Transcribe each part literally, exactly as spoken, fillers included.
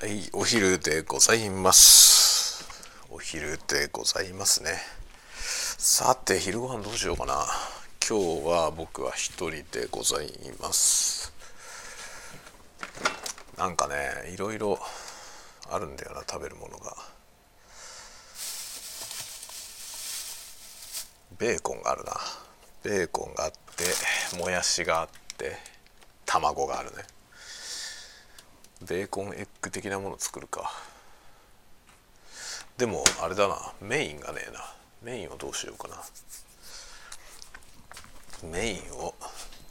はい、お昼でございます。お昼でございますね。さて、昼ご飯どうしようかな。今日は僕は一人でございます。なんかね、いろいろあるんだよな、食べるものが。ベーコンがあるな。ベーコンがあって、もやしがあって、卵があるね。ベーコンエッグ的なもの作るか。でもあれだな、メインがねえな。メインをどうしようかな。メインを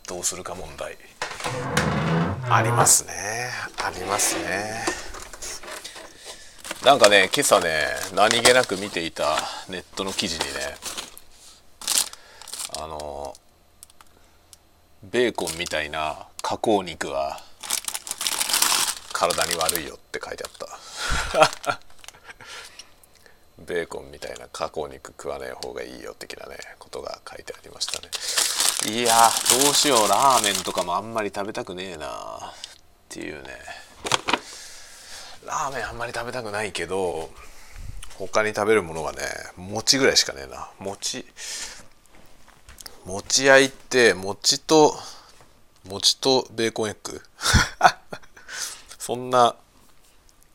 どうするか問題ありますね。ありますね。なんかね、今朝ね、何気なく見ていたネットの記事にね、あのベーコンみたいな加工肉は体に悪いよって書いてあったベーコンみたいな加工肉食わない方がいいよ的なねことが書いてありましたね。いやー、どうしよう、ラーメンとかもあんまり食べたくねえなーっていうね。ラーメンあんまり食べたくないけど、他に食べるものがね、餅ぐらいしかねえな。餅餅焼いて、餅と餅とベーコンエッグそんな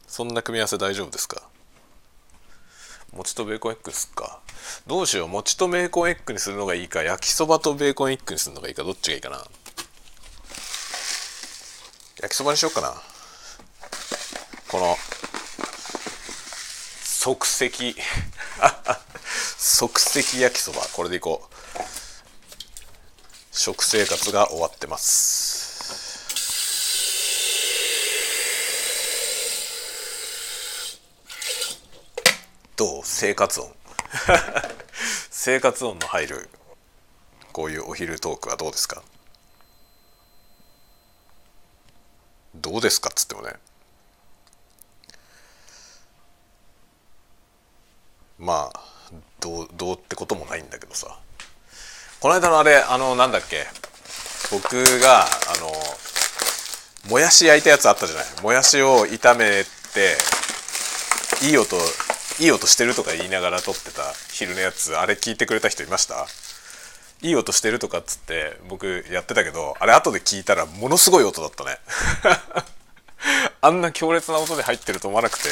そんな組み合わせ大丈夫ですか？餅とベーコンエッグですか？どうしよう、餅とベーコンエッグにするのがいいか、焼きそばとベーコンエッグにするのがいいか、どっちがいいかな。焼きそばにしようかな。この即席即席焼きそば、これでいこう。食生活が終わってます。どう？生活音生活音の入るこういうお昼トークはどうですか？どうですかっつってもね、まあどう、どうってこともないんだけどさ。この間のあれ、あのなんだっけ、僕があのもやし焼いたやつあったじゃない。もやしを炒めていい音いい音してるとか言いながら撮ってた昼のやつ、あれ聞いてくれた人いました？いい音してるとかっつって僕やってたけど、あれ後で聞いたらものすごい音だったねあんな強烈な音で入ってると思わなくて、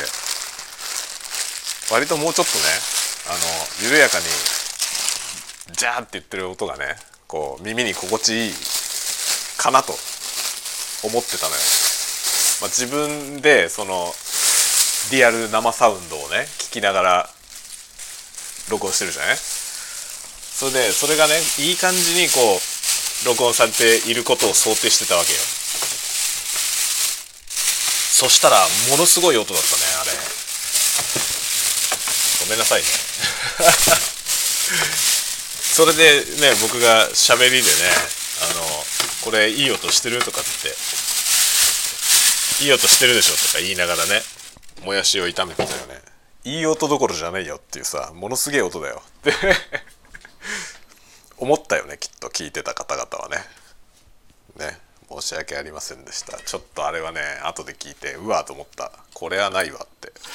割ともうちょっとね、あの緩やかにジャーって言ってる音がね、こう耳に心地いいかなと思ってたのよ。まあ、自分でそのリアル生サウンドをね聞きながら録音してるじゃない。それでそれがね、いい感じにこう録音されていることを想定してたわけよ。そしたらものすごい音だったね、あれ。ごめんなさいねそれでね、僕が喋りでね、あのこれいい音してるとかって、いい音してるでしょとか言いながらね、もやしを炒めてたよね。いい音どころじゃないよっていうさ、ものすげえ音だよって思ったよね、きっと聞いてた方々はね。ね、申し訳ありませんでした。ちょっとあれはね、後で聞いてうわーと思った。これはないわって思いま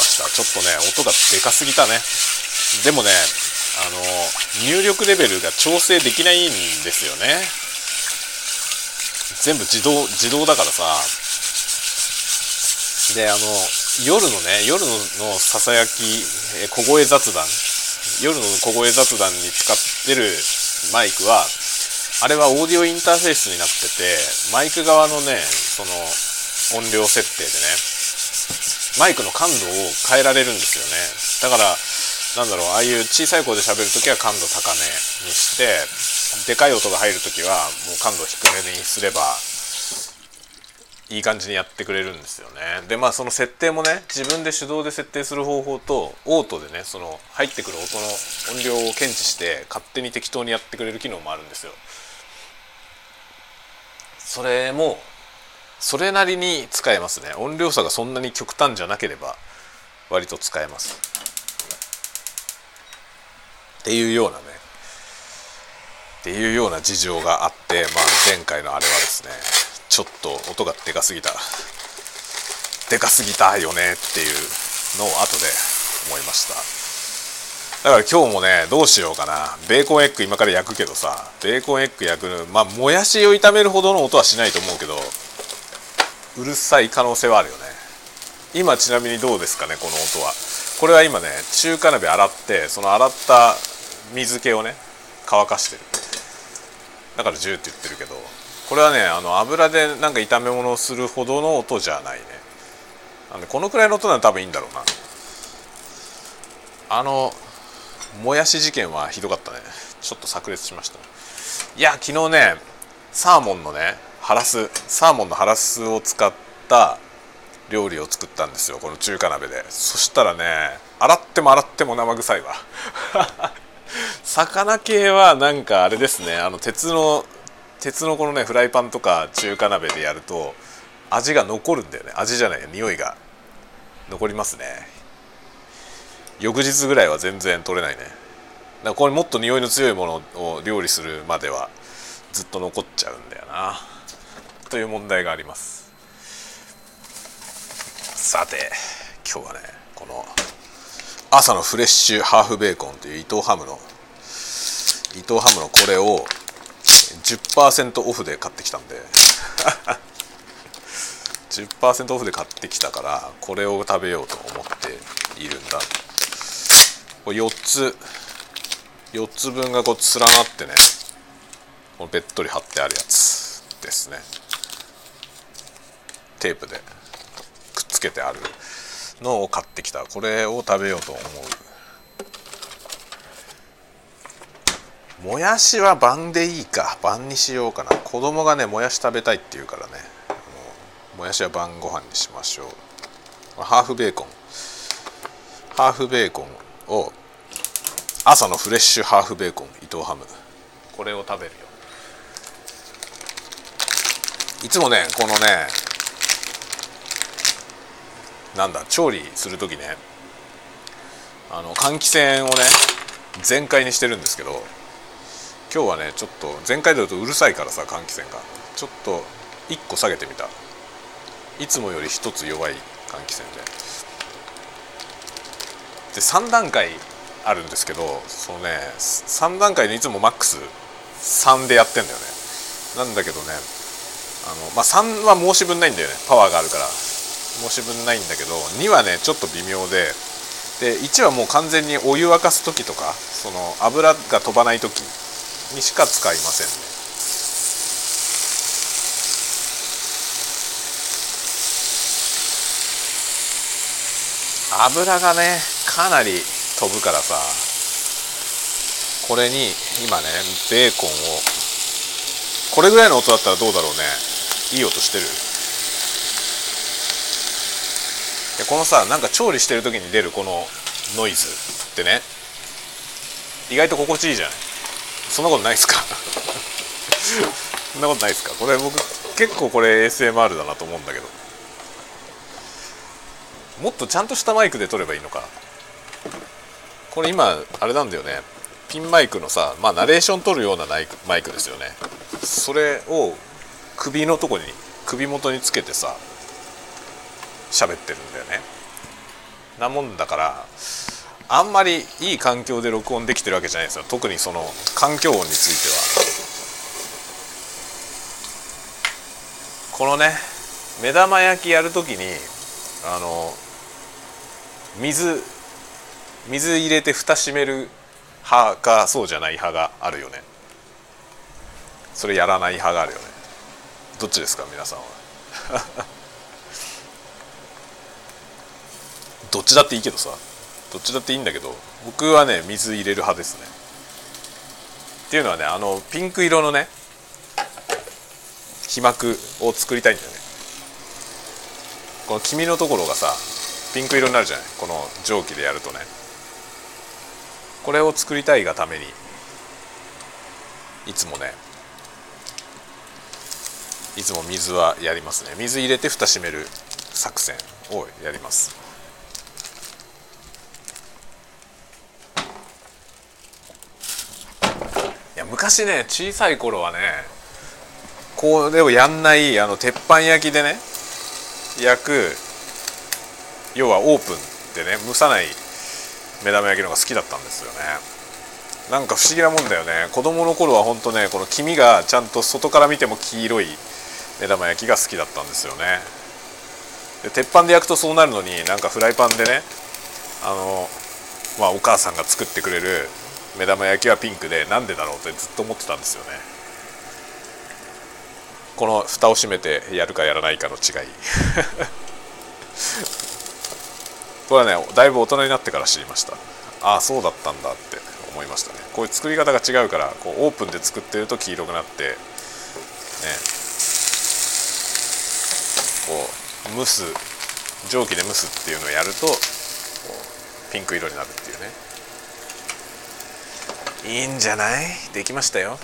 した。ちょっとね、音がでかすぎたね。でもね、あの入力レベルが調整できないんですよね。全部自動自動だからさ。で、あの夜のね、夜のささやき、え小声雑談、夜の小声雑談に使ってるマイクは、あれはオーディオインターフェースになってて、マイク側のね、その音量設定でね、マイクの感度を変えられるんですよね。だからなんだろう、ああいう小さい声で喋るときは感度高めにして、でかい音が入るときはもう感度低めにすればいい感じにやってくれるんですよね。で、まあその設定もね、自分で手動で設定する方法と、オートでね、その入ってくる音の音量を検知して勝手に適当にやってくれる機能もあるんですよ。それもそれなりに使えますね。音量差がそんなに極端じゃなければ割と使えますっていうようなね、っていうような事情があって、まあ前回のあれはですね、ちちょっと音がでかすぎたでかすぎたよねっていうのを後で思いました。だから今日もねどうしようかな、ベーコンエッグ今から焼くけどさ、ベーコンエッグ焼く、まあもやしを炒めるほどの音はしないと思うけどうるさい可能性はあるよね。今ちなみにどうですかね、この音は。これは今ね中華鍋洗って、その洗った水気をね乾かしてる、だからジューって言ってるけど、これはねあの油でなんか炒め物をするほどの音じゃないね。なんでこのくらいの音なら多分いいんだろうな。あのもやし事件はひどかったね。ちょっと炸裂しました、ね、いや昨日ねサーモンのねハラスサーモンのハラスを使った料理を作ったんですよ、この中華鍋で。そしたらね洗っても洗っても生臭いわ魚系はなんかあれですね、あの鉄の鉄のこのねフライパンとか中華鍋でやると味が残るんだよね。味じゃないよ、匂いが残りますね。翌日ぐらいは全然取れないね。だからこれもっと匂いの強いものを料理するまではずっと残っちゃうんだよなという問題があります。さて今日はねこの朝のフレッシュハーフベーコンという伊藤ハムの伊藤ハムのこれを じゅっパーセント オフで買ってきたんでじゅっパーセント オフで買ってきたからこれを食べようと思っているんだ。これよっつよっつぶんがこう連なってねべっとり貼ってあるやつですね。テープでくっつけてあるのを買ってきた。これを食べようと思う。もやしは晩でいいか、晩にしようかな。子供がねもやし食べたいって言うからね、もやしは晩ご飯にしましょう。ハーフベーコンハーフベーコンを朝のフレッシュハーフベーコン伊藤ハム、これを食べるよ。いつもねこのねなんだ調理するときねあの換気扇をね全開にしてるんですけど、今日はねちょっと全開だとうるさいからさ換気扇がちょっといっこ下げてみた。いつもよりひとつ弱い換気扇ででさんだんかいあるんですけど、そのねさんだんかいでいつもマックスさんでやってんだよね。なんだけどねあの、まあ、さんは申し分ないんだよね、パワーがあるから申し分ないんだけど、にはねちょっと微妙で、でいちはもう完全にお湯沸かす時とかその油が飛ばない時にしか使いませんね。油がねかなり飛ぶからさ、これに今ねベーコンを、これぐらいの音だったらどうだろうね、いい音してる。このさなんか調理してる時に出るこのノイズってね意外と心地いいじゃない。そんなことないですかそんなことないですか。これ僕結構これ エーエスエムアール だなと思うんだけど、もっとちゃんとしたマイクで撮ればいいのか。これ今あれなんだよね、ピンマイクのさ、まあナレーション撮るようなマイク、マイクですよね。それを首のとこに首元につけてさ喋ってるんだよね。なもんだからあんまりいい環境で録音できてるわけじゃないですよ、特にその環境音については。このね目玉焼きやるときにあの水水入れて蓋閉める派かそうじゃない派があるよね。それやらない派があるよね。どっちですか皆さんはどっちだっていいけどさ、どっちだっていいんだけど、僕はね水入れる派ですね。っていうのはねあのピンク色のね被膜を作りたいんだよね。この黄身のところがさピンク色になるじゃない、この蒸気でやるとね。これを作りたいがためにいつもねいつも水はやりますね。水入れて蓋閉める作戦をやります。いや昔ね小さい頃はねこれをやんないあの鉄板焼きでね焼く、要はオープンでね蒸さない目玉焼きの方が好きだったんですよね。なんか不思議なもんだよね。子供の頃は本当ね、この黄身がちゃんと外から見ても黄色い目玉焼きが好きだったんですよね。で鉄板で焼くとそうなるのに、なんかフライパンでねあの、まあ、お母さんが作ってくれる目玉焼きはピンクで、なんでだろうってずっと思ってたんですよね。この蓋を閉めてやるかやらないかの違いこれはねだいぶ大人になってから知りました。ああそうだったんだって思いましたね。こういう作り方が違うから、こうオープンで作ってると黄色くなって、ね、こう蒸す蒸気で蒸すっていうのをやるとピンク色になるっていうね。いいんじゃない？できましたよ。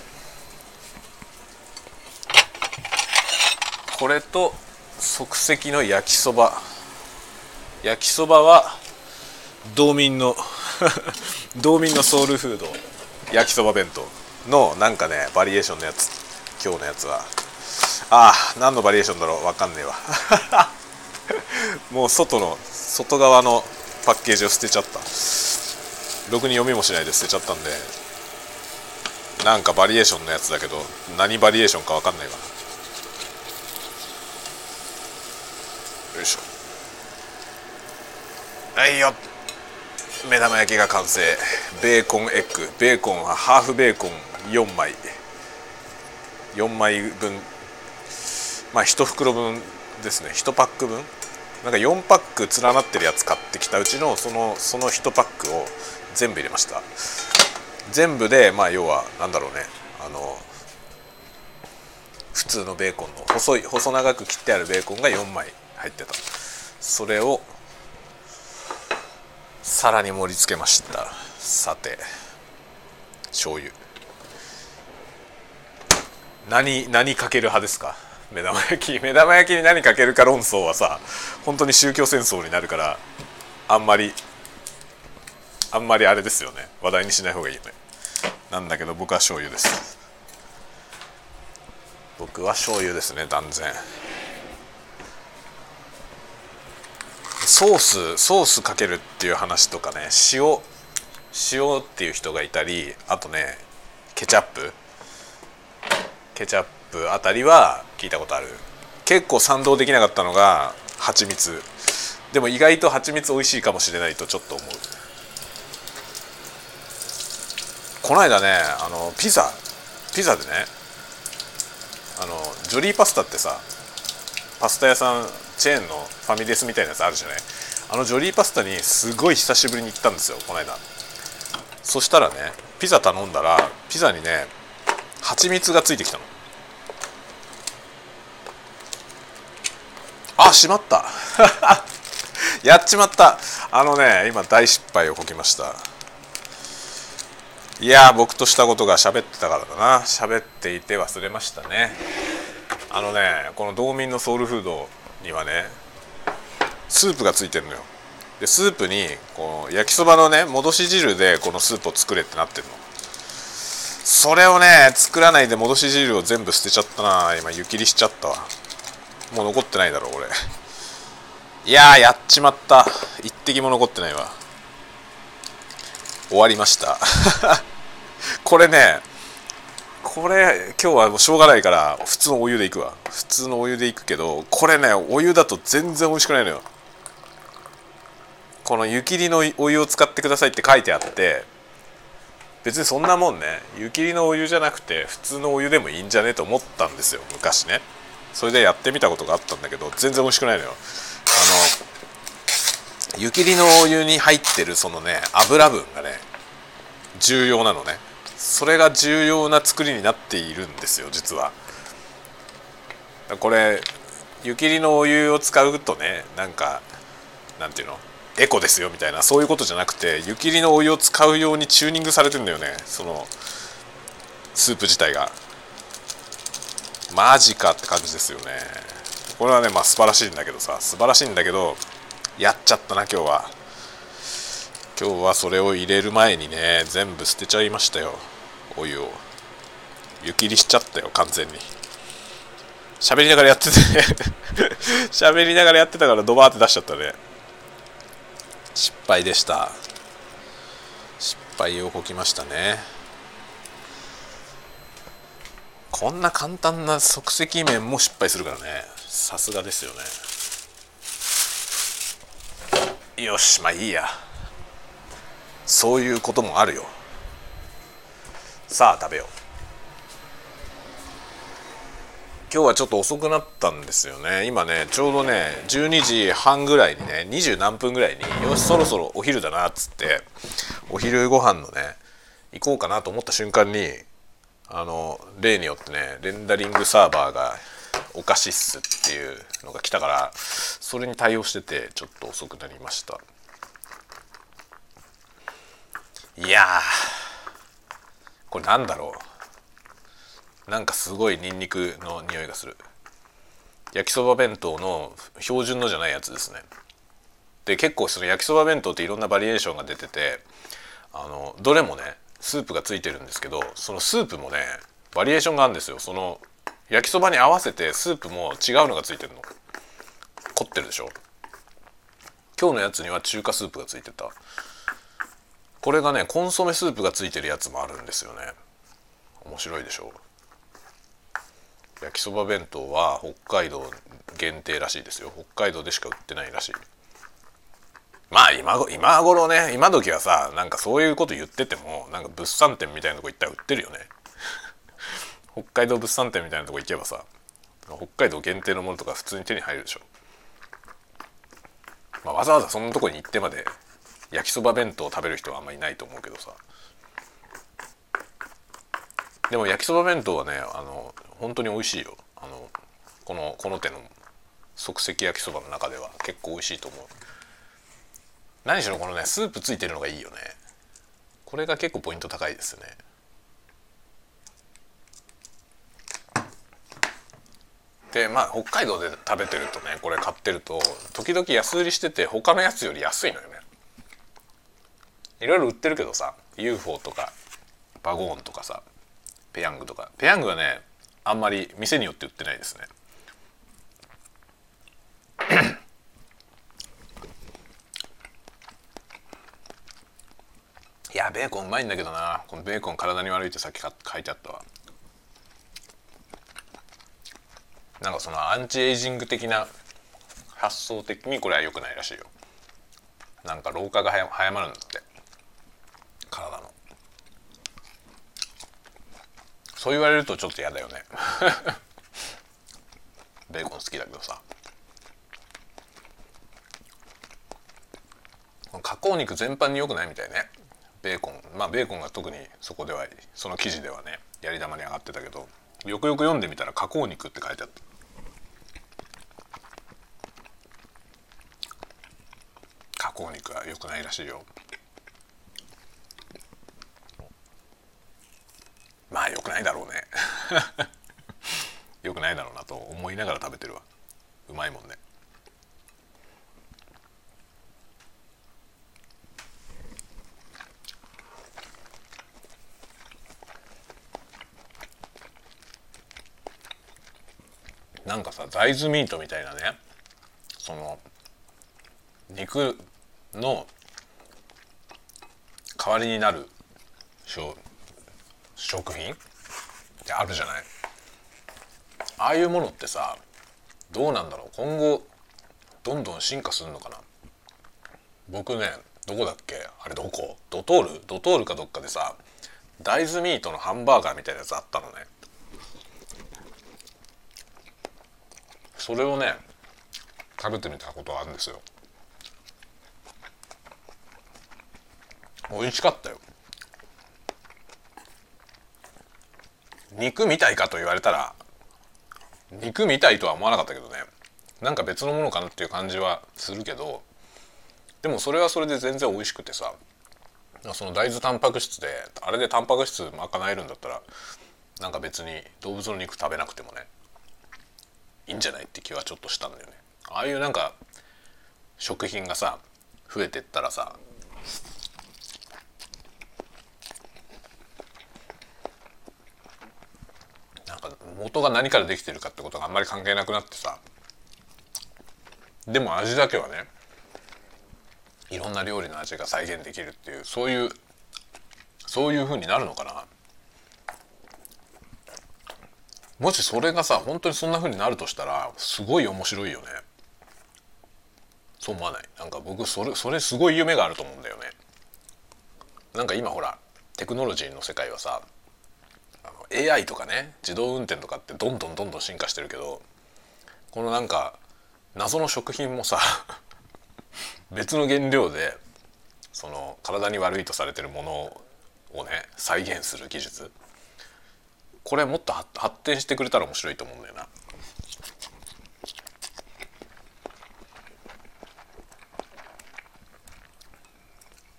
これと即席の焼きそば。焼きそばは道民の道民のソウルフード焼きそば弁当のなんかねバリエーションのやつ。今日のやつはああ何のバリエーションだろう、わかんねえわもう外の外側のパッケージを捨てちゃった。ろくに読みもしないで捨てちゃったんで、なんかバリエーションのやつだけど何バリエーションかわかんないわ。よいしょ。はいよ、目玉焼きが完成。ベーコンエッグ、ベーコンはハーフベーコンよんまいよんまいぶん、まあいち袋分ですね。いちパック分、なんかよんパック連なってるやつ買ってきたうちのそのそのいちパックを全部入れました。全部でまあ要はなんだろうね、あの普通のベーコンの細い細長く切ってあるベーコンがよんまい入ってた。それを皿に盛り付けました。さて醤油、何何かける派ですか？目玉焼き目玉焼きに何かけるか論争はさ、本当に宗教戦争になるから、あんまりあんまりあれですよね、話題にしない方がいいよね。なんだけど僕は醤油です。僕は醤油ですね、断然。ソースソースかけるっていう話とかね、塩塩っていう人がいたり、あとねケチャップケチャップあたりは聞いたことある。結構賛同できなかったのが蜂蜜。でも意外と蜂蜜美味しいかもしれないとちょっと思う。この間ねあのピザピザでね、あのジョリーパスタってさ、パスタ屋さんチェーンのファミレスみたいなやつあるじゃない。あのジョリーパスタにすごい久しぶりに行ったんですよ、この間。そしたらねピザ頼んだら、ピザにね蜂蜜がついてきたの。あ、しまったやっちまった。あのね今大失敗をこきました。いや僕としたことが喋ってたからだな。喋っていて忘れましたね。あのねこの道民のソウルフードにはねスープがついてるのよ。でスープにこう焼きそばのね戻し汁でこのスープを作れってなってるの。それをね作らないで戻し汁を全部捨てちゃったな。今湯切りしちゃったわ。もう残ってないだろう俺。いやーやっちまった。一滴も残ってないわ。終わりましたこれねこれ今日はもうしょうがないから普通のお湯でいくわ。普通のお湯でいくけど、これねお湯だと全然美味しくないのよ。この湯切りのお湯を使ってくださいって書いてあって、別にそんなもんね湯切りのお湯じゃなくて普通のお湯でもいいんじゃねえと思ったんですよ昔ね。それでやってみたことがあったんだけど全然美味しくないのよ。あの湯切りのお湯に入ってるそのね油分がね重要なのね。それが重要な作りになっているんですよ実は。これ湯切りのお湯を使うとね、なんかなんていうのエコですよみたいな、そういうことじゃなくて湯切りのお湯を使うようにチューニングされてるんだよね、そのスープ自体が。マジかって感じですよね。これはねまあ素晴らしいんだけどさ、素晴らしいんだけどやっちゃったな今日は。今日はそれを入れる前にね全部捨てちゃいましたよお湯を。湯切りしちゃったよ完全に。喋りながらやってて喋りながらやってたからドバーって出しちゃったね。失敗でした。失敗をこきましたね。こんな簡単な即席麺も失敗するからね、さすがですよね。よし、まあいいや、そういうこともあるよ。さあ食べよう。今日はちょっと遅くなったんですよね。今ねちょうどねじゅうにじはんぐらいにねにじゅうなんぷんぐらいによしそろそろお昼だなっつってお昼ご飯のね行こうかなと思った瞬間にあの例によってねレンダリングサーバーがおかしいっすっていうのが来たから、それに対応しててちょっと遅くなりました。いやーこれなんだろう、なんかすごいニンニクの匂いがする。焼きそば弁当の標準のじゃないやつですね。で結構その焼きそば弁当っていろんなバリエーションが出てて、あのどれもねスープがついてるんですけど、そのスープもねバリエーションがあるんですよ。その焼きそばに合わせてスープも違うのがついてるの。凝ってるでしょ。今日のやつには中華スープがついてた。これがねコンソメスープがついてるやつもあるんですよね。面白いでしょ。焼きそば弁当は北海道限定らしいですよ。北海道でしか売ってないらしい。まあ 今, 今頃ね今時はさ、なんかそういうこと言っててもなんか物産展みたいなとこ行ったら売ってるよね北海道物産展みたいなとこ行けばさ、北海道限定のものとか普通に手に入るでしょ。まあ、わざわざそんなとこに行ってまで焼きそば弁当を食べる人はあんまりいないと思うけどさ。でも焼きそば弁当はねあの本当に美味しいよ。あのこのこの手の即席焼きそばの中では結構美味しいと思う。何しろこのねスープついてるのがいいよね。これが結構ポイント高いですよね。でまあ北海道で食べてるとね、これ買ってると時々安売りしてて他のやつより安いのよね。いろいろ売ってるけどさ、 ユーフォー とかバゴーンとかさ、ペヤングとか。ペヤングはねあんまり店によって売ってないですねいやベーコンうまいんだけどな。このベーコン体に悪いってさっき書いてあったわ。なんかそのアンチエイジング的な発想的にこれは良くないらしいよ。なんか老化が早まるんだって体の。そう言われるとちょっとやだよねベーコン好きだけどさ、加工肉全般に良くないみたいね、ベーコン。まあベーコンが特にそこではその記事ではねやり玉に上がってたけど、よくよく読んでみたら加工肉って書いてあった。加工肉は良くないらしいよ。まあ良くないだろうね良くないだろうなと思いながら食べてるわ。うまいもんね。なんかさ大豆ミートみたいなね、その肉の代わりになる食品ってあるじゃない。ああいうものってさどうなんだろう、今後どんどん進化するのかな。僕ねどこだっけあれどこドトールドトールかどっかでさ大豆ミートのハンバーガーみたいなやつあったのね。それをね食べてみたことがあるんですよ。美味しかったよ。肉みたいかと言われたら肉みたいとは思わなかったけどね、なんか別のものかなっていう感じはするけど、でもそれはそれで全然美味しくてさ、その大豆タンパク質であれでタンパク質賄えるんだったらなんか別に動物の肉食べなくてもねいいんじゃないって気はちょっとしたんだよね。ああいうなんか食品がさ増えてったらさ元が何からできてるかってことがあんまり関係なくなってさ、でも味だけはね、いろんな料理の味が再現できるっていう、そういうそういう風になるのかな。もしそれがさ、本当にそんな風になるとしたらすごい面白いよね。そう思わない？なんか僕それそれすごい夢があると思うんだよね。なんか今ほらテクノロジーの世界はさ、あの エーアイ とかね、自動運転とかってどんどんどんどん進化してるけど、このなんか謎の食品もさ別の原料でその体に悪いとされてるものをね再現する技術、これもっと発展してくれたら面白いと思うんだよな。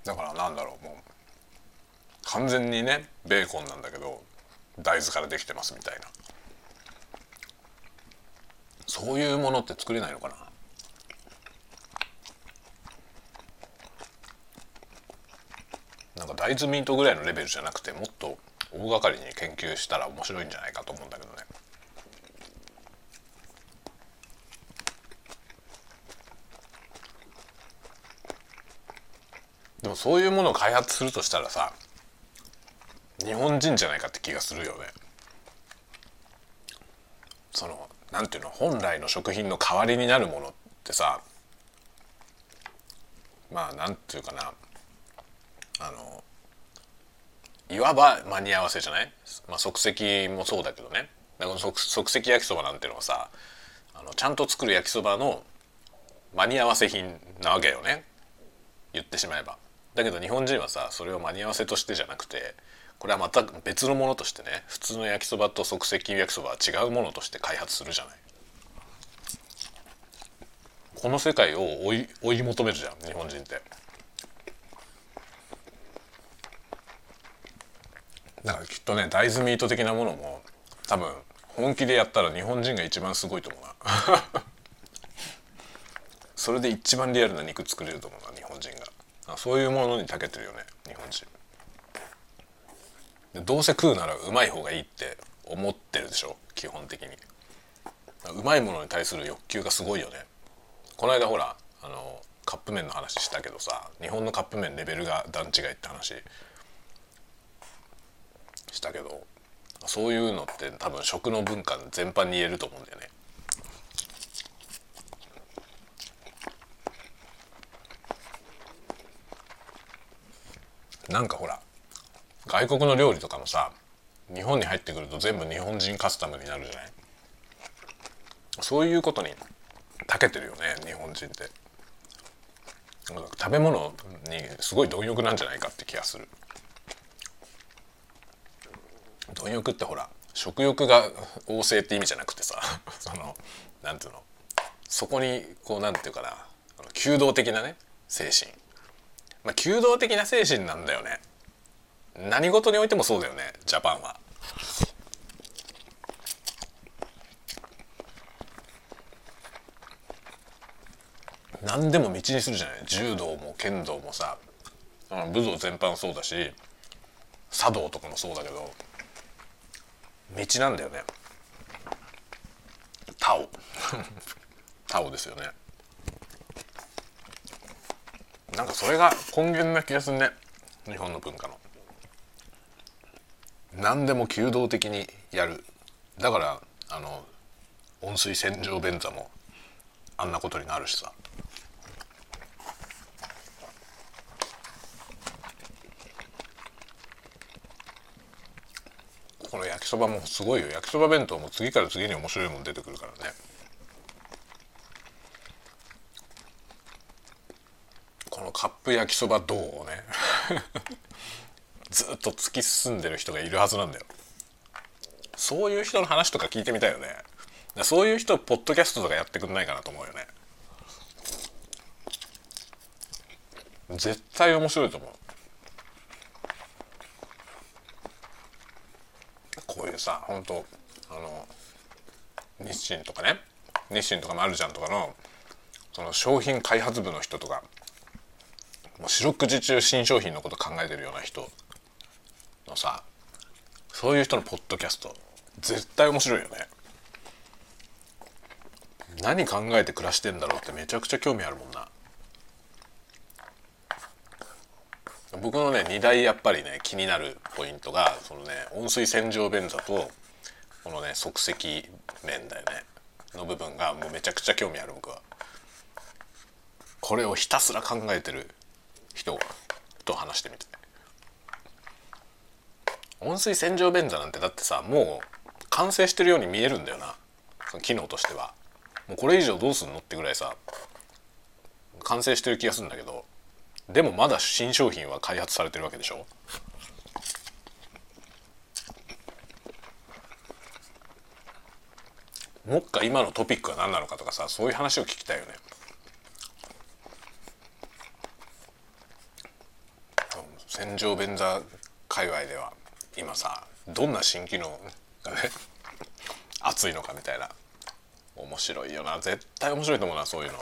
だからなんだろう、もう完全にねベーコンなんだけど大豆からできてますみたいな、そういうものって作れないのかな。なんか大豆ミートぐらいのレベルじゃなくて、もっと大掛かりに研究したら面白いんじゃないかと思うんだけどね。でもそういうものを開発するとしたらさ、日本人じゃないかって気がするよね。そのなんていうの、本来の食品の代わりになるものってさ、まあなんていうかな、あのいわば間に合わせじゃない、まあ、即席もそうだけどね。だから 即, 即席焼きそばなんてのはさ、あのちゃんと作る焼きそばの間に合わせ品なわけよね、言ってしまえば。だけど日本人はさ、それを間に合わせとしてじゃなくて、これはまた別のものとしてね、普通の焼きそばと即席焼きそばは違うものとして開発するじゃない。この世界を追い、追い求めるじゃん日本人って。だからきっとね、大豆ミート的なものも多分本気でやったら日本人が一番すごいと思うなそれで一番リアルな肉作れると思うな、日本人が。そういうものに長けてるよね日本人で。どうせ食うならうまい方がいいって思ってるでしょ基本的に。うまいものに対する欲求がすごいよね。この間ほらあのカップ麺の話したけどさ、日本のカップ麺レベルが段違いって話したけど、そういうのって多分食の文化全般に言えると思うんだよね。なんかほら外国の料理とかもさ、日本に入ってくると全部日本人カスタムになるじゃない。そういうことに長けてるよね日本人って。食べ物にすごい貪欲なんじゃないかって気がする。貪欲ってほら食欲が旺盛って意味じゃなくてさそのなんていうの、そこにこうなんていうかな、あの求道的なね精神、まあ求道的な精神なんだよね。何事においてもそうだよねジャパンは。何でも道にするじゃない。柔道も剣道もさ、武道全般そうだし、茶道とかもそうだけど道なんだよね。タオタオですよね。なんかそれが根源な気がするね日本の文化の。何でも求道的にやる。だからあの温水洗浄便座もあんなことになるしさ。この焼きそばもすごいよ。焼きそば弁当も次から次に面白いもの出てくるからね。このカップ焼きそば道をねずっと突き進んでる人がいるはずなんだよ。そういう人の話とか聞いてみたいよね。そういう人ポッドキャストとかやってくんないかなと思うよね。絶対面白いと思う。こういうさ、本当あの日清とかね、日清とかマルちゃんとかのその商品開発部の人とか、もう四六時中新商品のこと考えてるような人のさ、そういう人のポッドキャスト絶対面白いよね。何考えて暮らしてんだろうってめちゃくちゃ興味あるもんな。僕のねにだいやっぱりね気になるポイントがそのね温水洗浄便座とこのね即席麺だよねの部分がもうめちゃくちゃ興味ある。僕はこれをひたすら考えてる人と話してみて、温水洗浄便座なんてだってさもう完成してるように見えるんだよな。その機能としてはもうこれ以上どうすんのってぐらいさ完成してる気がするんだけど、でもまだ新商品は開発されてるわけでしょ。もっか今のトピックは何なのかとかさ、そういう話を聞きたいよね。洗浄便座界隈では今さどんな新機能がね熱いのかみたいな。面白いよな、絶対面白いと思うな、そういうの。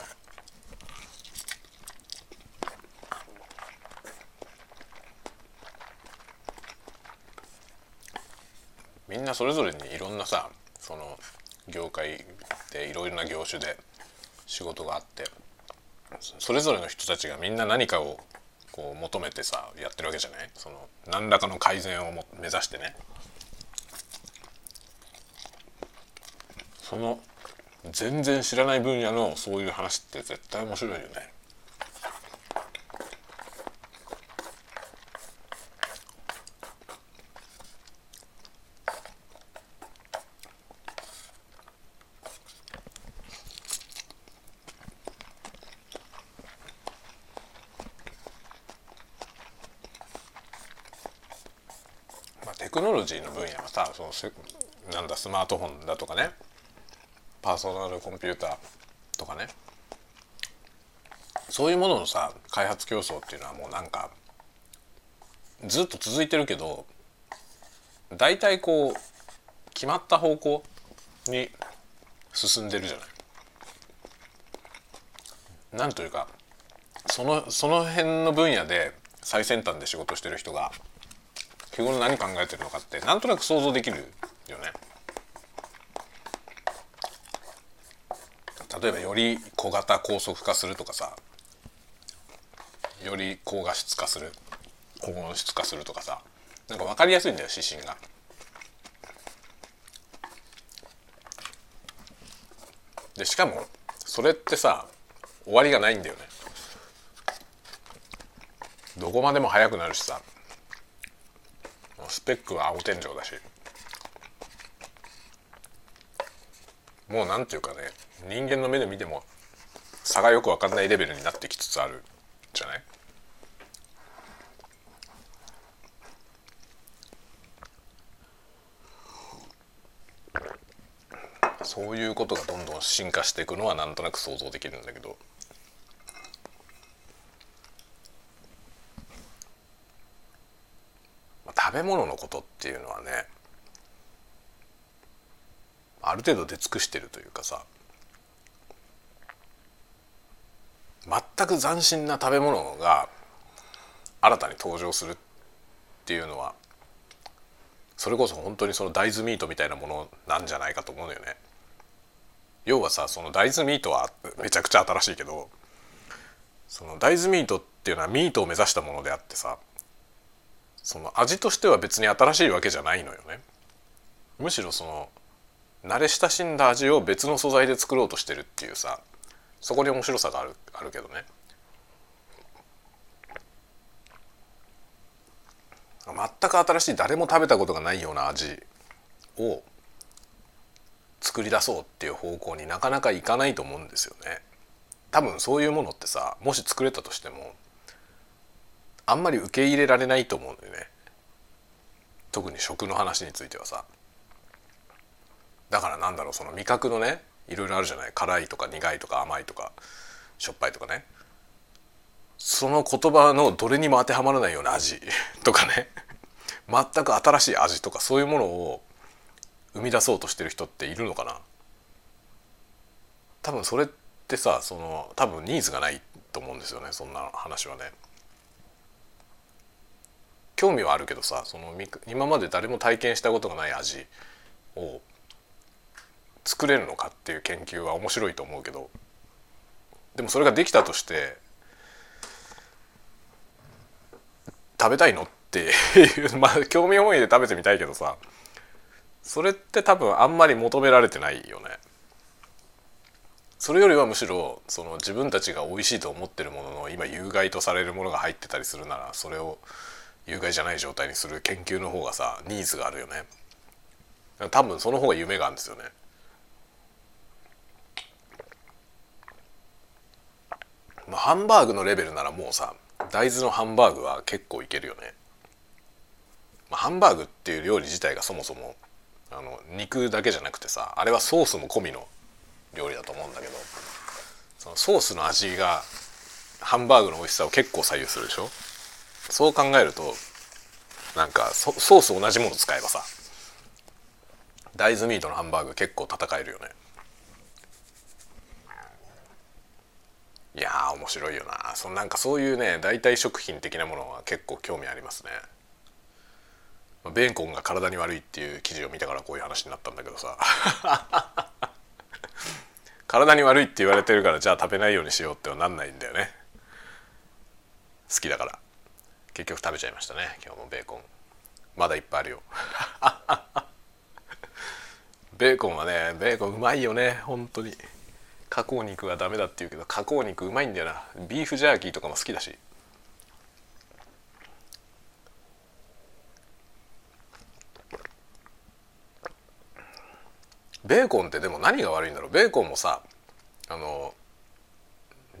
みんなそれぞれにいろんなさその業界でいろいろな業種で仕事があって、それぞれの人たちがみんな何かをこう求めてさやってるわけじゃない。その何らかの改善をも目指してね、その全然知らない分野のそういう話って絶対面白いよね。テクノロジーの分野はさそのなんだスマートフォンだとかねパーソナルコンピューターとかね、そういうもののさ開発競争っていうのはもうなんかずっと続いてるけど、だいたいこう決まった方向に進んでるじゃない。なんというかそのその辺の分野で最先端で仕事してる人が日頃何考えてるのかってなんとなく想像できるよね。例えばより小型高速化するとかさ、より高画質化する、高音質化するとかさ、なんか分かりやすいんだよ指針が。でしかもそれってさ終わりがないんだよね。どこまでも速くなるしさ、スペックは青天井だし、もうなんていうかね人間の目で見ても差がよく分かんないレベルになってきつつあるじゃない。そういうことがどんどん進化していくのはなんとなく想像できるんだけど、食べ物のことっていうのはねある程度出尽くしてるというかさ、全く斬新な食べ物が新たに登場するっていうのはそれこそ本当にその大豆ミートみたいなものなんじゃないかと思うのよね。要はさその大豆ミートはめちゃくちゃ新しいけど、その大豆ミートっていうのはミートを目指したものであってさ、その味としては別に新しいわけじゃないのよね。むしろその慣れ親しんだ味を別の素材で作ろうとしてるっていうさ、そこに面白さがある、あるけどね。全く新しい誰も食べたことがないような味を作り出そうっていう方向になかなかいかないと思うんですよね。多分そういうものってさもし作れたとしてもあんまり受け入れられないと思うんだよね。特に食の話についてはさ、だからなんだろうその味覚のねいろいろあるじゃない、辛いとか苦いとか甘いとかしょっぱいとかね、その言葉のどれにも当てはまらないような味とかね全く新しい味とかそういうものを生み出そうとしてる人っているのかな。多分それってさその多分ニーズがないと思うんですよね、そんな話はね。興味はあるけどさその今まで誰も体験したことがない味を作れるのかっていう研究は面白いと思うけど、でもそれができたとして食べたいのっていうまあ興味本位で食べてみたいけどさ、それって多分あんまり求められてないよね。それよりはむしろその自分たちが美味しいと思ってるものの今有害とされるものが入ってたりするなら、それを有害じゃない状態にする研究の方がさ、ニーズがあるよね。多分その方が夢があるんですよね。まあ、ハンバーグのレベルならもうさ、大豆のハンバーグは結構いけるよね。まあ、ハンバーグっていう料理自体がそもそもあの肉だけじゃなくてさ、あれはソースも込みの料理だと思うんだけど、そのソースの味がハンバーグの美味しさを結構左右するでしょ。そう考えるとなんか ソ, ソース同じもの使えばさ、大豆ミートのハンバーグ結構戦えるよね。いやー面白いよな。そのなんかそういうね代替食品的なものは結構興味ありますね。ベーコンが体に悪いっていう記事を見たからこういう話になったんだけどさ体に悪いって言われてるからじゃあ食べないようにしようってはなんないんだよね。好きだから結局食べちゃいましたね。今日もベーコンまだいっぱいあるよベーコンはね、ベーコンうまいよね本当に。加工肉はダメだって言うけど加工肉うまいんだよな。ビーフジャーキーとかも好きだし。ベーコンってでも何が悪いんだろう。ベーコンもさ、あの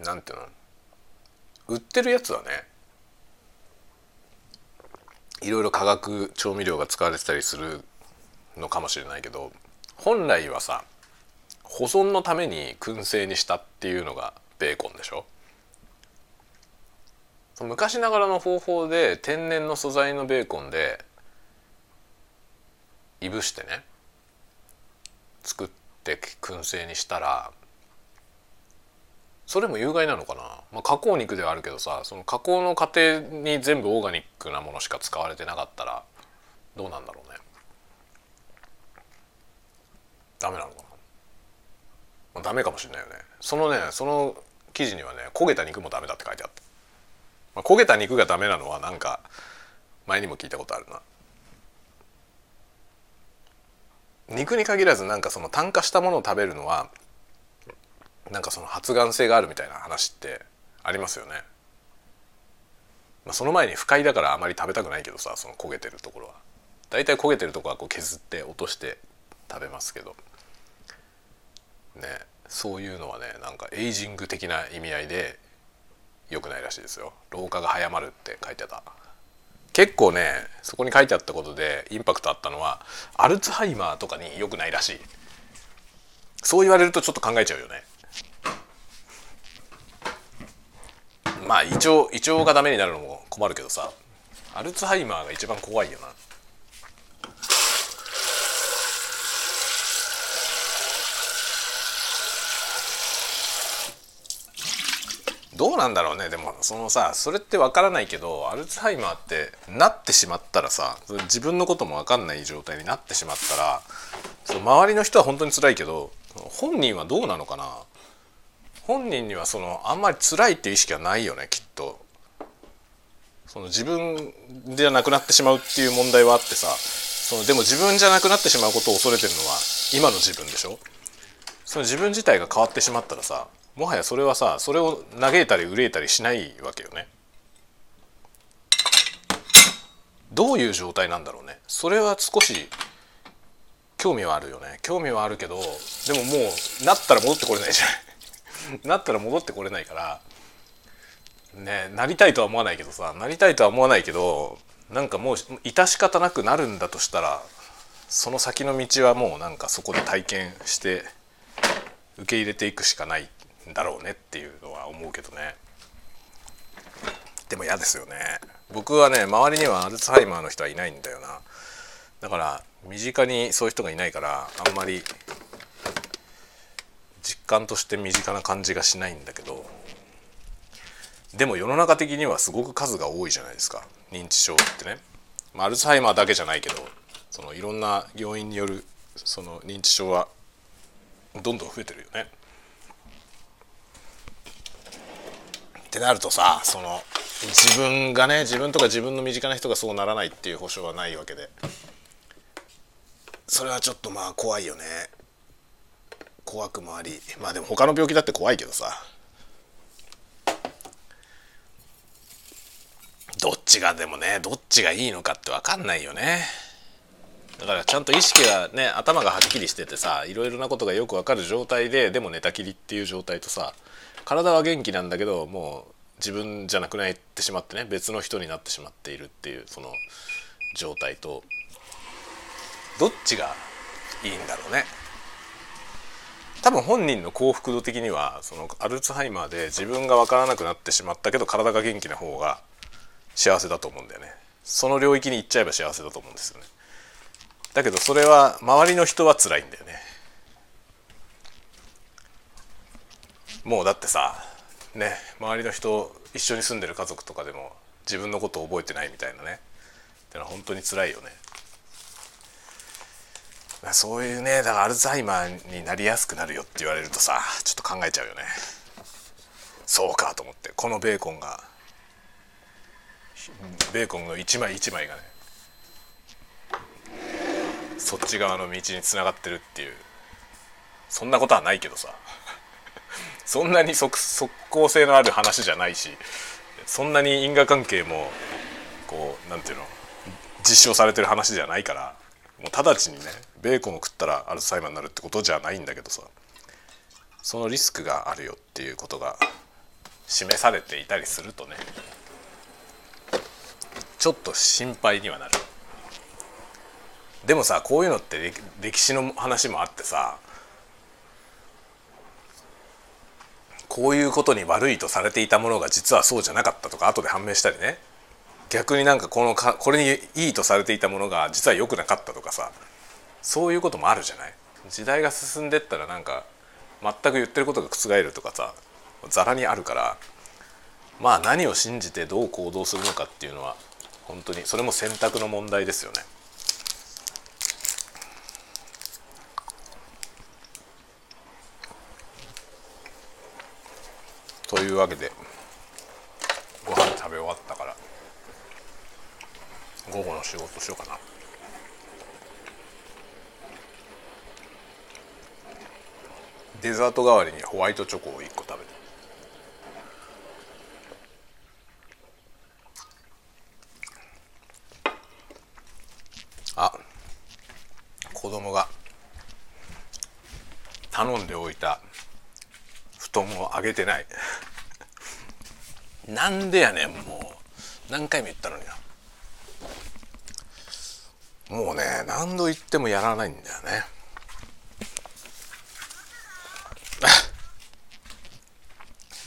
なんていうの、売ってるやつはねいろいろ化学調味料が使われてたりするのかもしれないけど、本来はさ保存のために燻製にしたっていうのがベーコンでしょ。昔ながらの方法で天然の素材のベーコンでいぶしてね作って燻製にしたら、それも有害なのかな。まあ、加工肉ではあるけどさ、その加工の過程に全部オーガニックなものしか使われてなかったらどうなんだろうね。ダメなのかな。まあ、ダメかもしれないよね。そのね、その記事にはね焦げた肉もダメだって書いてあった。まあ、焦げた肉がダメなのはなんか前にも聞いたことあるな。肉に限らずなんかその炭化したものを食べるのはなんかその発がん性があるみたいな話ってありますよね。まあ、その前に不快だからあまり食べたくないけどさ、その焦げてるところはだいたい焦げてるところはこう削って落として食べますけどね。そういうのはねなんかエイジング的な意味合いで良くないらしいですよ。老化が早まるって書いてた。結構ねそこに書いてあったことでインパクトあったのはアルツハイマーとかに良くないらしい。そう言われるとちょっと考えちゃうよね。まあ胃腸、胃腸がダメになるのも困るけどさ、アルツハイマーが一番怖いよな。どうなんだろうね。でもそのさ、それってわからないけどアルツハイマーってなってしまったらさ、自分のこともわかんない状態になってしまったらその周りの人は本当に辛いけど本人はどうなのかな。本人にはそのあんまり辛いっていう意識はないよねきっと。その自分じゃなくなってしまうっていう問題はあってさ、そのでも自分じゃなくなってしまうことを恐れてるのは今の自分でしょ。その自分自体が変わってしまったらさ、もはやそれはさ、それを嘆いたり憂いたりしないわけよね。どういう状態なんだろうね。それは少し興味はあるよね。興味はあるけど、でももうなったら戻ってこれないじゃないなったら戻ってこれないからね。なりたいとは思わないけどさ、なりたいとは思わないけど、なんかもう致し方なくなるんだとしたら、その先の道はもうなんかそこで体験して受け入れていくしかないだろうねっていうのは思うけどね。でも嫌ですよね。僕はね周りにはアルツハイマーの人はいないんだよな。だから身近にそういう人がいないからあんまり実感として身近な感じがしないんだけど、でも世の中的にはすごく数が多いじゃないですか認知症ってね。まあ、アルツハイマーだけじゃないけど、そのいろんな要因によるその認知症はどんどん増えてるよね。ってなるとさ、その自分がね、自分とか自分の身近な人がそうならないっていう保証はないわけで、それはちょっとまあ怖いよね。怖くもあり、まあでも他の病気だって怖いけどさ、どっちがでもね、どっちがいいのかって分かんないよね。だからちゃんと意識がね、頭がはっきりしててさ、いろいろなことがよく分かる状態で、でも寝たきりっていう状態とさ、体は元気なんだけどもう自分じゃなくなってしまってね、別の人になってしまっているっていうその状態と、どっちがいいんだろうね。多分本人の幸福度的には、そのアルツハイマーで自分が分からなくなってしまったけど体が元気な方が幸せだと思うんだよね。その領域に行っちゃえば幸せだと思うんですよね。だけどそれは周りの人は辛いんだよね。もうだってさ、ね、周りの人、一緒に住んでる家族とかでも自分のことを覚えてないみたいなね、ってのは本当に辛いよね。そういうね、だからアルツハイマーになりやすくなるよって言われるとさ、ちょっと考えちゃうよね。そうかと思って、このベーコンが、ベーコンの一枚一枚がね、そっち側の道につながってるっていう、そんなことはないけどさそんなに 即, 即効性のある話じゃないし、そんなに因果関係もこう、なんていうの、実証されてる話じゃないから、もう直ちにね、ベーコンを食ったらアルツハイマーになるってことじゃないんだけどさ、そのリスクがあるよっていうことが示されていたりするとね、ちょっと心配にはなる。でもさ、こういうのって歴史の話もあってさ、こういうことに悪いとされていたものが実はそうじゃなかったとか後で判明したりね、逆になんかこのかこれにいいとされていたものが実は良くなかったとかさ、そういうこともあるじゃない。時代が進んでったらなんか全く言ってることが覆るとかさ、ざらにあるから、まあ何を信じてどう行動するのかっていうのは本当にそれも選択の問題ですよね。というわけで、ご飯食べ終わったから午後の仕事しようかな。デザート代わりにホワイトチョコをいっこ食べて、あ、子供が頼んでおいた布団を上げてないなんでやねん、もう何回も言ったのにな。もうね、何度言ってもやらないんだよね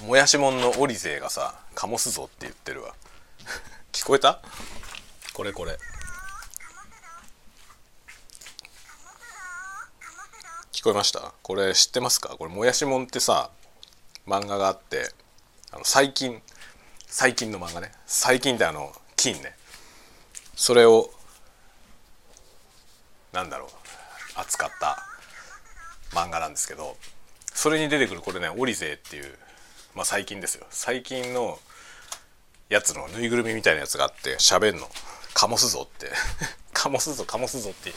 もやしもんのオリゼーがさ、かもすぞって言ってるわ聞こえた？これこれ聞こえました？これ知ってますか？これもやしもんってさ、漫画があって、あの最近最近の漫画ね、最近ってあの金ね、それをなんだろう扱った漫画なんですけど、それに出てくるこれね、オリゼーっていう、まあ最近ですよ、最近のやつのぬいぐるみみたいなやつがあって、喋んのかもすぞってかもすぞかもすぞって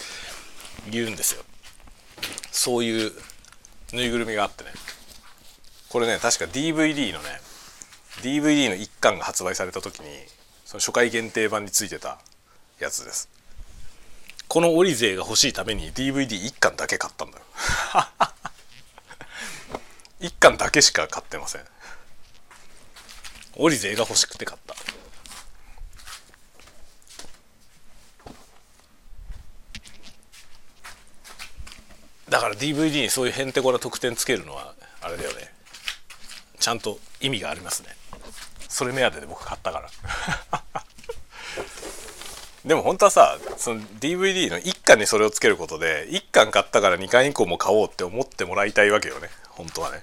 言うんですよ。そういうぬいぐるみがあってね、これね、確か ディーブイディー のね、ディーブイディー の一巻が発売された時に、その初回限定版についてたやつです。このオリゼーが欲しいために ディーブイディーいち 巻だけ買ったんだよ。いっかんだけしか買ってません。オリゼーが欲しくて買った。だから ディーブイディー にそういうへんてこな特典つけるのはあれだよね。ちゃんと意味がありますね。それ目当てで僕買ったからでも本当はさ、その ディーブイディー のいっかんにそれをつけることで、いっかん買ったからにかん以降も買おうって思ってもらいたいわけよね、本当はね。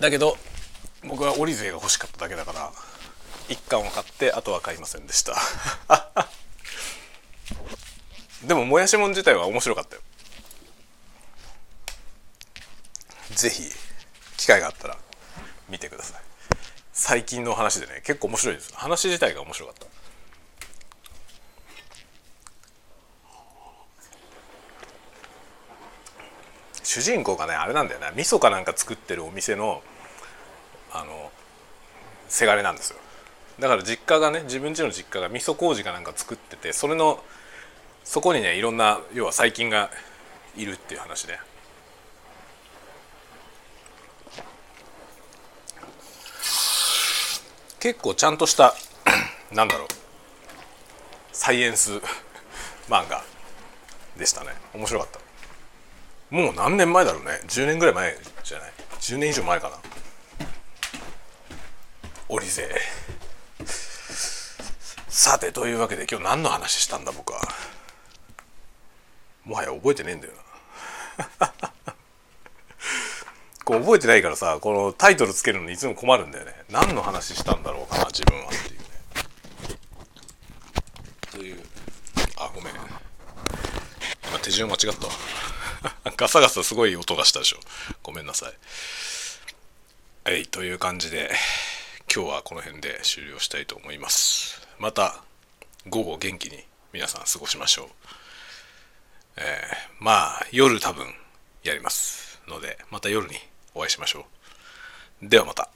だけど僕はオリゼが欲しかっただけだから、いっかんを買ってあとは買いませんでしたでももやしもん自体は面白かったよ。ぜひ機会があったら見てください。最近の話でね、結構面白いです。話自体が面白かった。主人公がね、あれなんだよね、味噌かなんか作ってるお店のあのせがれなんですよ。だから実家がね、自分家の実家が味噌麹かなんか作ってて、それのそこにね、いろんな要は細菌がいるっていう話で、結構ちゃんとしたなんだろうサイエンス漫画でしたね。面白かった。もう何年前だろうね、じゅうねんぐらい前じゃない、じゅうねん以上前かな。オリゼ。さて、というわけで今日何の話したんだ僕は。もはや覚えてねえんだよな。こう覚えてないからさ、このタイトルつけるのにいつも困るんだよね。何の話したんだろうかな自分はっていうね。という、あ、ごめん。今手順間違ったわ。ガサガサすごい音がしたでしょ。ごめんなさい。はい、という感じで今日はこの辺で終了したいと思います。また午後元気に皆さん過ごしましょう。えー、まあ夜多分やりますので、また夜にお会いしましょう。ではまた。